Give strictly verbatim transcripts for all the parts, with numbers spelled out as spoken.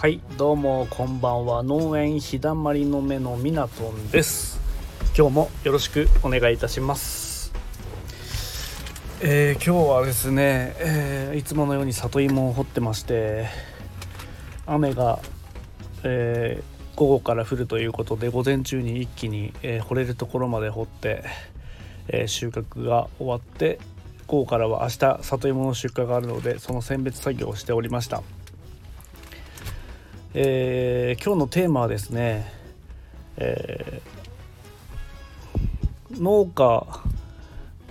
はいどうもこんばんは、農園日だまりの目のみなとんです。今日もよろしくお願いいたします。えー、今日はですね、えー、いつものように里芋を掘ってまして、雨が、えー、午後から降るということで、午前中に一気に、えー、掘れるところまで掘って、えー、収穫が終わって、午後からは明日里芋の出荷があるので、その選別作業をしておりました。えー、今日のテーマはですね、えー、農家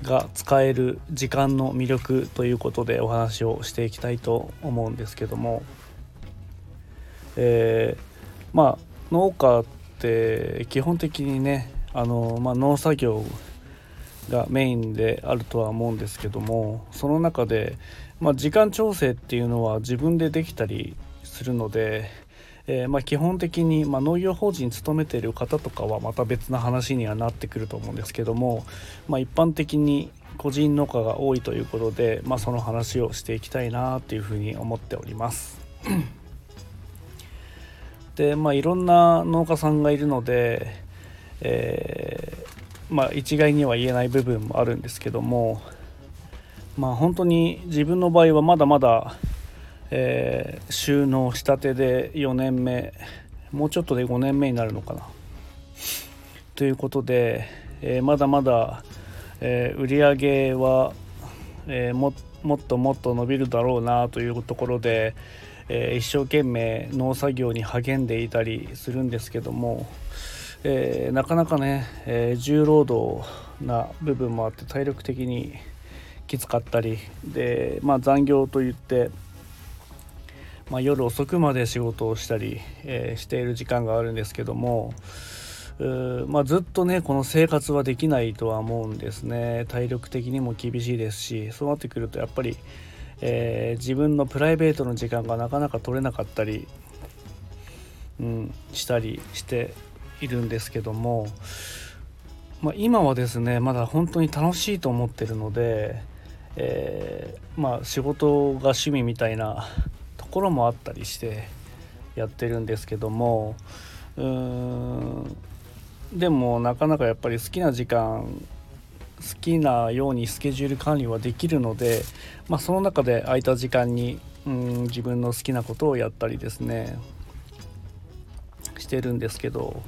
が使える時間の魅力ということでお話をしていきたいと思うんですけども、えー、まあ農家って基本的にね、あの、まあ、農作業がメインであるとは思うんですけども、その中で、まあ、時間調整っていうのは自分でできたりするので、えーまあ、基本的に、まあ、農業法人に勤めている方とかはまた別の話にはなってくると思うんですけども、まあ、一般的に個人農家が多いということで、まあ、その話をしていきたいなというふうに思っておりますで、まあ、いろんな農家さんがいるので、えーまあ、一概には言えない部分もあるんですけども、まあ、本当に自分の場合はまだまだえー、収納したてでよねんめ、もうちょっとでごねんめになるのかなということで、えー、まだまだ、えー、売り上げは、えー、も, もっともっと伸びるだろうなというところで、えー、一生懸命農作業に励んでいたりするんですけども、えー、なかなかね、えー、重労働な部分もあって、体力的にきつかったりで、まあ、残業といってまあ、夜遅くまで仕事をしたり、えー、している時間があるんですけども、まあ、ずっとねこの生活はできないとは思うんですね。体力的にも厳しいですし、そうなってくるとやっぱり、えー、自分のプライベートの時間がなかなか取れなかったり、うん、したりしているんですけども、まあ、今はですねまだ本当に楽しいと思ってるので、えー、まあ仕事が趣味みたいなところもあったりしてやってるんですけども、うーんでもなかなかやっぱり好きな時間、好きなようにスケジュール管理はできるので、まあ、その中で空いた時間にうん自分の好きなことをやったりですねしてるんですけど、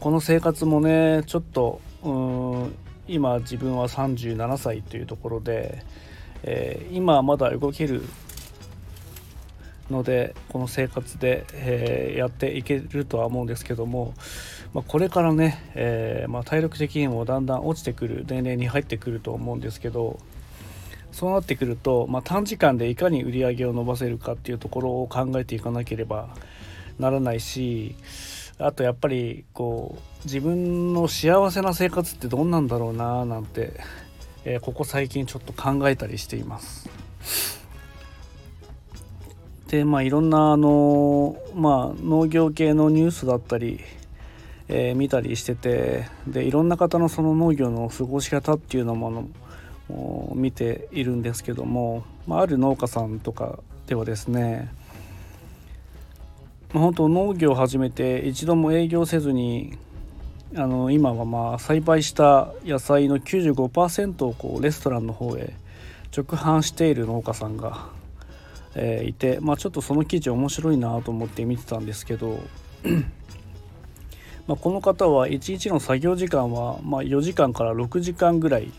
この生活もねちょっとうーん今自分はさんじゅうななさいというところで、えー、今まだ動けるのでこの生活で、えー、やっていけるとは思うんですけども、まあ、これからね、えーまあ、体力的にもだんだん落ちてくる年齢に入ってくると思うんですけど、そうなってくると、まあ、短時間でいかに売り上げを伸ばせるかっていうところを考えていかなければならないし、あとやっぱりこう自分の幸せな生活ってどんなんだろうななんて、えー、ここ最近ちょっと考えたりしています。でまあ、いろんなあの、まあ、農業系のニュースだったり、えー、見たりしてて、でいろんな方のその農業の過ごし方っていうのもの見ているんですけども、まあ、ある農家さんとかではですね、まあ、本当農業を始めて一度も営業せずに、あの今はまあ栽培した野菜の きゅうじゅうごパーセント をこうレストランの方へ直販している農家さんがいて、まあ、ちょっとその記事面白いなと思って見てたんですけどまあこの方はいちにちの作業時間はまあよじかんからろくじかんぐらい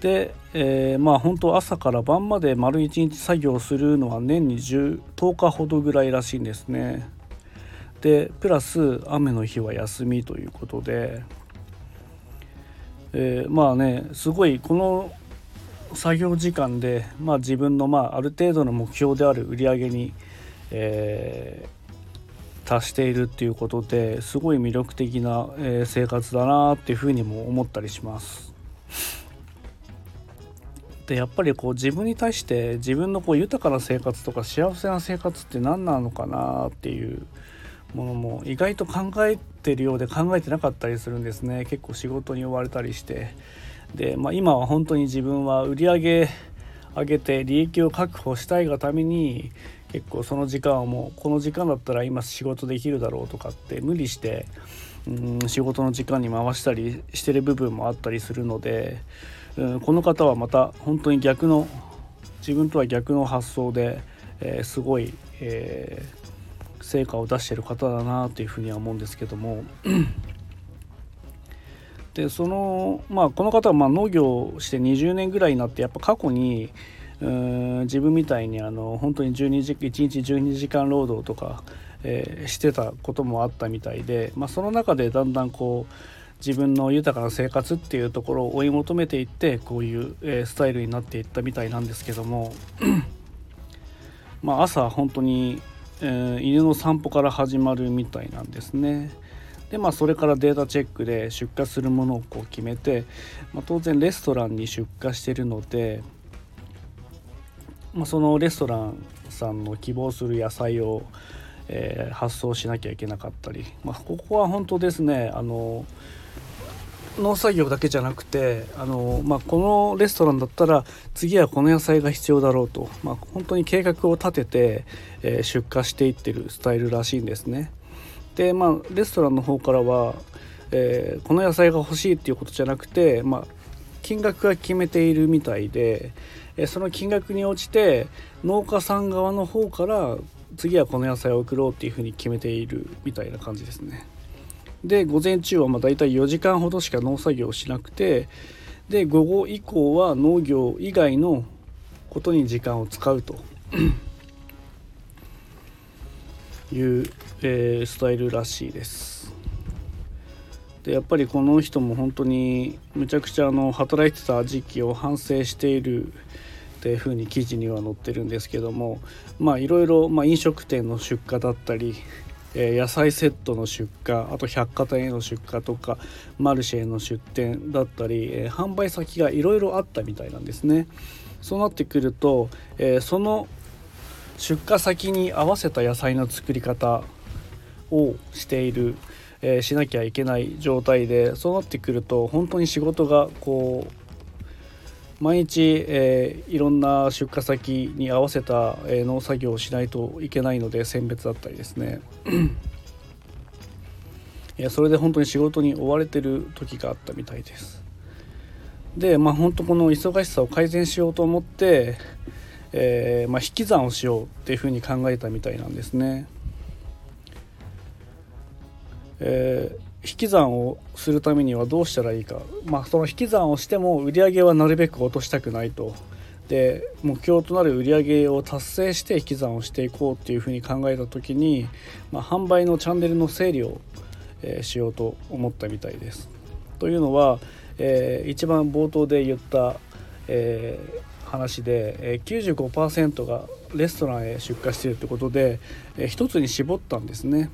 で、えー、まあ本当朝から晩まで丸いちにち作業するのは年にじゅう、とおかほどぐらいらしいんですね。でプラス雨の日は休みということで、えー、まあねすごいこの作業時間で、まあ、自分の、まあ、ある程度の目標である売り上げに、えー、達しているっていうことで、すごい魅力的な、えー、生活だなっていうふうにも思ったりします。でやっぱりこう自分に対して自分のこう豊かな生活とか幸せな生活って何なのかなっていうものも意外と考えてるようで考えてなかったりするんですね。結構仕事に追われたりして。でまあ、今は本当に自分は売り上げ上げて利益を確保したいがために、結構その時間をもうこの時間だったら今仕事できるだろうとかって無理してうん仕事の時間に回したりしてる部分もあったりするので、うんこの方はまた本当に逆の自分とは逆の発想で、えー、すごい、えー、成果を出してる方だなというふうには思うんですけどもでその、まあ、この方はまあ農業してにじゅうねんぐらいになって、やっぱ過去にうーん自分みたいにあの本当にいちにちじゅうにじかん労働とか、えー、してたこともあったみたいで、まあ、その中でだんだんこう自分の豊かな生活っていうところを追い求めていって、こういう、えー、スタイルになっていったみたいなんですけどもまあ朝本当に、えー、犬の散歩から始まるみたいなんですね。でまあ、それからデータチェックで出荷するものをこう決めて、まあ、当然レストランに出荷しているので、まあ、そのレストランさんの希望する野菜を、えー、発送しなきゃいけなかったり、まあ、ここは本当ですね、あの農作業だけじゃなくて、あの、まあ、このレストランだったら次はこの野菜が必要だろうと、まあ、本当に計画を立てて、えー、出荷していってるスタイルらしいんですね。でまあ、レストランの方からは、えー、この野菜が欲しいっていうことじゃなくて、まあ、金額が決めているみたいで、えー、その金額に応じて農家さん側の方から次はこの野菜を送ろうっていうふうに決めているみたいな感じですね。で午前中はまあだいたいよじかんほどしか農作業をしなくて、で午後以降は農業以外のことに時間を使うという、えー、スタイルらしいです。でやっぱりこの人も本当にむちゃくちゃあの働いてた時期を反省しているというふうに記事には載ってるんですけども、まあいろいろ飲食店の出荷だったり、えー、野菜セットの出荷、あと百貨店への出荷とかマルシェへの出店だったり、えー、販売先がいろいろあったみたいなんですね。そうなってくると、えー、その出荷先に合わせた野菜の作り方をしている、えー、しなきゃいけない状態で、そうなってくると本当に仕事がこう毎日、えー、いろんな出荷先に合わせた、えー、農作業をしないといけないので、選別だったりですねいやそれで本当に仕事に追われてる時があったみたいです。でまあ本当この忙しさを改善しようと思ってえーまあ、引き算をしようっていうふうに考えたみたいなんですね、えー、引き算をするためにはどうしたらいいか、まあ、その引き算をしても売り上げはなるべく落としたくないと。で目標となる売り上げを達成して引き算をしていこうっていうふうに考えた時に、まあ、販売のチャンネルの整理を、えー、しようと思ったみたいです。というのは、えー、一番冒頭で言った、えー話で きゅうじゅうごパーセント がレストランへ出荷しているということで、一つに絞ったんですね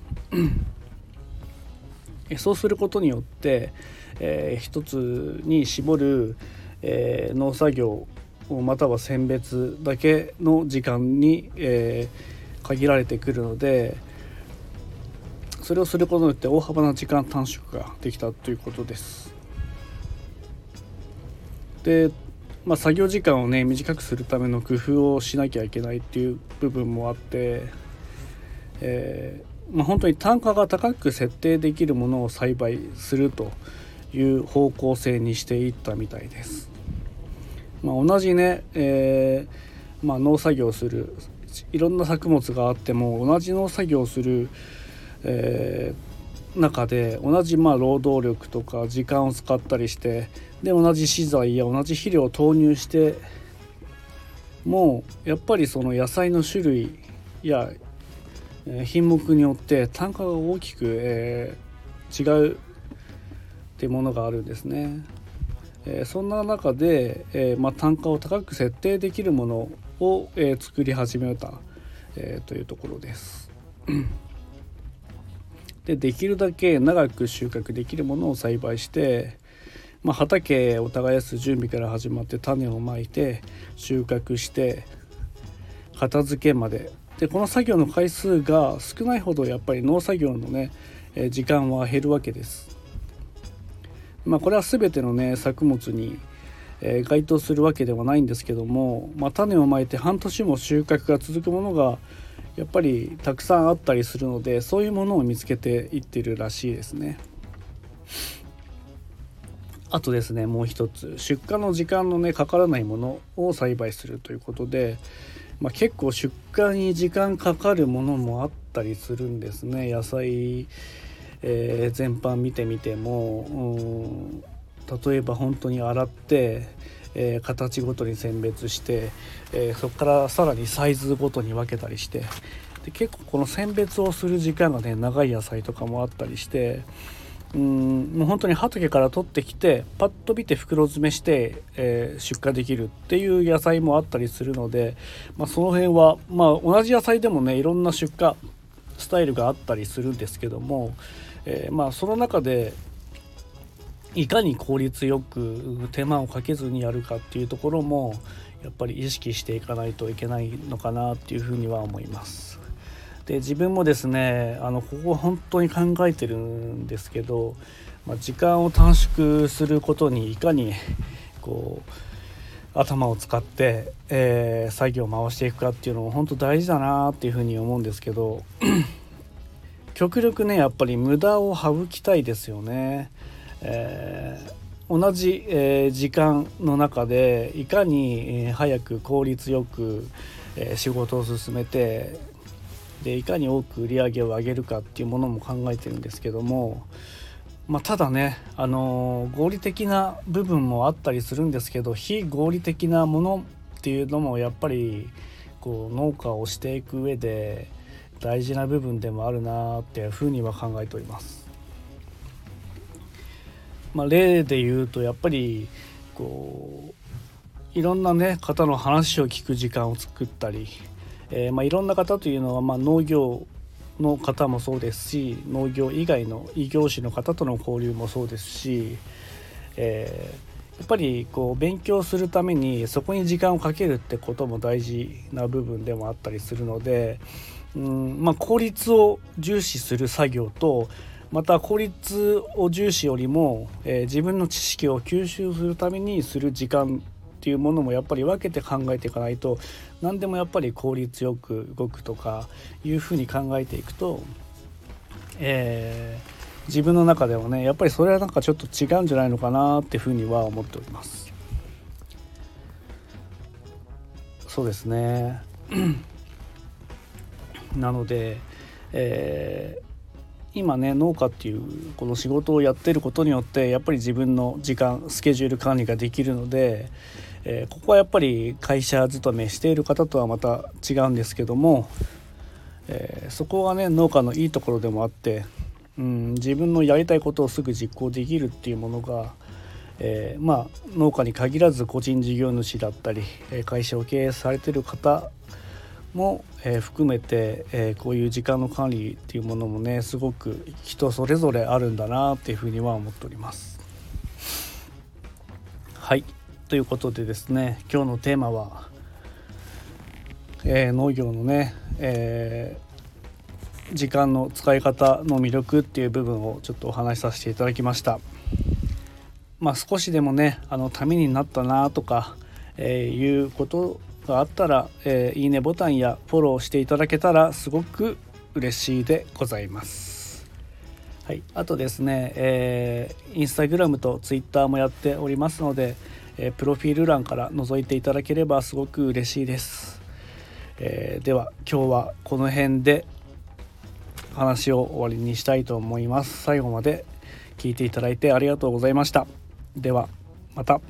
そうすることによって、えー、一つに絞る、えー、農作業または選別だけの時間に、えー、限られてくるので、それをすることによって大幅な時間短縮ができたということです。でまあ、作業時間をね短くするための工夫をしなきゃいけないっていう部分もあって、えーまあ、本当に単価が高く設定できるものを栽培するという方向性にしていったみたいです、まあ、同じね、えーまあ、農作業するいろんな作物があっても同じ農作業する、えー中で同じまあ労働力とか時間を使ったりして、で同じ資材や同じ肥料を投入してもやっぱりその野菜の種類や品目によって単価が大きく、えー、違うっていうものがあるんですね、えー、そんな中で、えーまあ、単価を高く設定できるものを、えー、作り始めた、えー、というところですで, できるだけ長く収穫できるものを栽培して、まあ、畑を耕す準備から始まって種をまいて収穫して片付けまでで、この作業の回数が少ないほどやっぱり農作業のね時間は減るわけです、まあ、これは全てのね作物に、えー、該当するわけではないんですけども、まあ、種をまいて半年も収穫が続くものがやっぱりたくさんあったりするので、そういうものを見つけていってるらしいですね。あとですね、もう一つ、出荷の時間のねかからないものを栽培するということで、まあ、結構出荷に時間かかるものもあったりするんですね。野菜、えー、全般見てみても、例えば本当に洗って、えー、形ごとに選別して、えー、そこからさらにサイズごとに分けたりして、で結構この選別をする時間がね長い野菜とかもあったりして、うーんもう本当に畑から取ってきてパッと見て袋詰めして、えー、出荷できるっていう野菜もあったりするので、まあ、その辺は、まあ、同じ野菜でもねいろんな出荷スタイルがあったりするんですけども、えー、まあその中でいかに効率よく手間をかけずにやるかっていうところもやっぱり意識していかないといけないのかなっていうふうには思います。で自分もですね、あのここは本当に考えてるんですけど、まあ、時間を短縮することにいかにこう頭を使って、えー、作業を回していくかっていうのも本当大事だなっていうふうに思うんですけど極力ねやっぱり無駄を省きたいですよね。えー、同じ、えー、時間の中でいかに、えー、早く効率よく、えー、仕事を進めて、でいかに多く売り上げを上げるかっていうものも考えてるんですけども、まあ、ただね、あのー、合理的な部分もあったりするんですけど、非合理的なものっていうのもやっぱりこう農家をしていく上で大事な部分でもあるなっていうふうには考えております。まあ、例で言うとやっぱりこういろんな、ね、方の話を聞く時間を作ったり、えーまあ、いろんな方というのはまあ農業の方もそうですし、農業以外の異業種の方との交流もそうですし、えー、やっぱりこう勉強するためにそこに時間をかけるってことも大事な部分でもあったりするので、うんまあ、効率を重視する作業と、また効率を重視よりも、えー、自分の知識を吸収するためにする時間っていうものもやっぱり分けて考えていかないと、何でもやっぱり効率よく動くとかいうふうに考えていくと、えー、自分の中でもねやっぱりそれはなんかちょっと違うんじゃないのかなっていうふうには思っております。そうですねなので、えー今ね農家っていうこの仕事をやってることによってやっぱり自分の時間スケジュール管理ができるので、えー、ここはやっぱり会社勤めしている方とはまた違うんですけども、えー、そこはね農家のいいところでもあって、うん、自分のやりたいことをすぐ実行できるっていうものが、えー、まあ農家に限らず個人事業主だったり会社を経営されている方も、えー、含めて、えー、こういう時間の管理っていうものもねすごく人それぞれあるんだなっていうふうには思っております。はい、ということでですね、今日のテーマは、えー、農業のね、えー、時間の使い方の魅力っていう部分をちょっとお話しさせていただきました。まあ少しでもねあのためになったなとか、えー、いうことがあったら、えー、いいねボタンやフォローしていただけたらすごく嬉しいでございます。はい、あとですね、えー、インスタグラムとツイッターもやっておりますので、えー、プロフィール欄から覗いていただければすごく嬉しいです。えー、では今日はこの辺で話を終わりにしたいと思います。最後まで聞いていただいてありがとうございました。ではまた。